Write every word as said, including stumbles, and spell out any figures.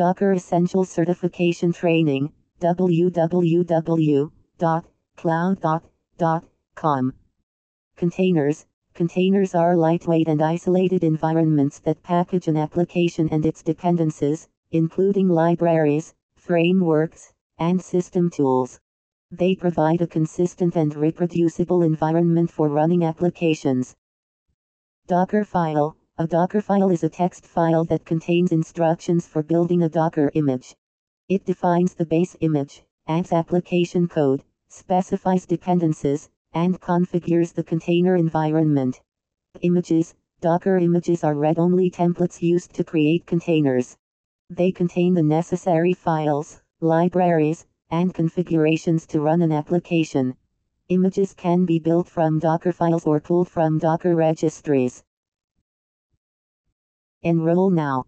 Docker Essential Certification Training, w w w dot cloud dot com. Containers. Containers are lightweight and isolated environments that package an application and its dependencies, including libraries, frameworks, and system tools. They provide a consistent and reproducible environment for running applications. Docker file. A Docker file is a text file that contains instructions for building a Docker image. It defines the base image, adds application code, specifies dependencies, and configures the container environment. Images. Docker images are read-only templates used to create containers. They contain the necessary files, libraries, and configurations to run an application. Images can be built from Docker files or pulled from Docker registries. Enroll now.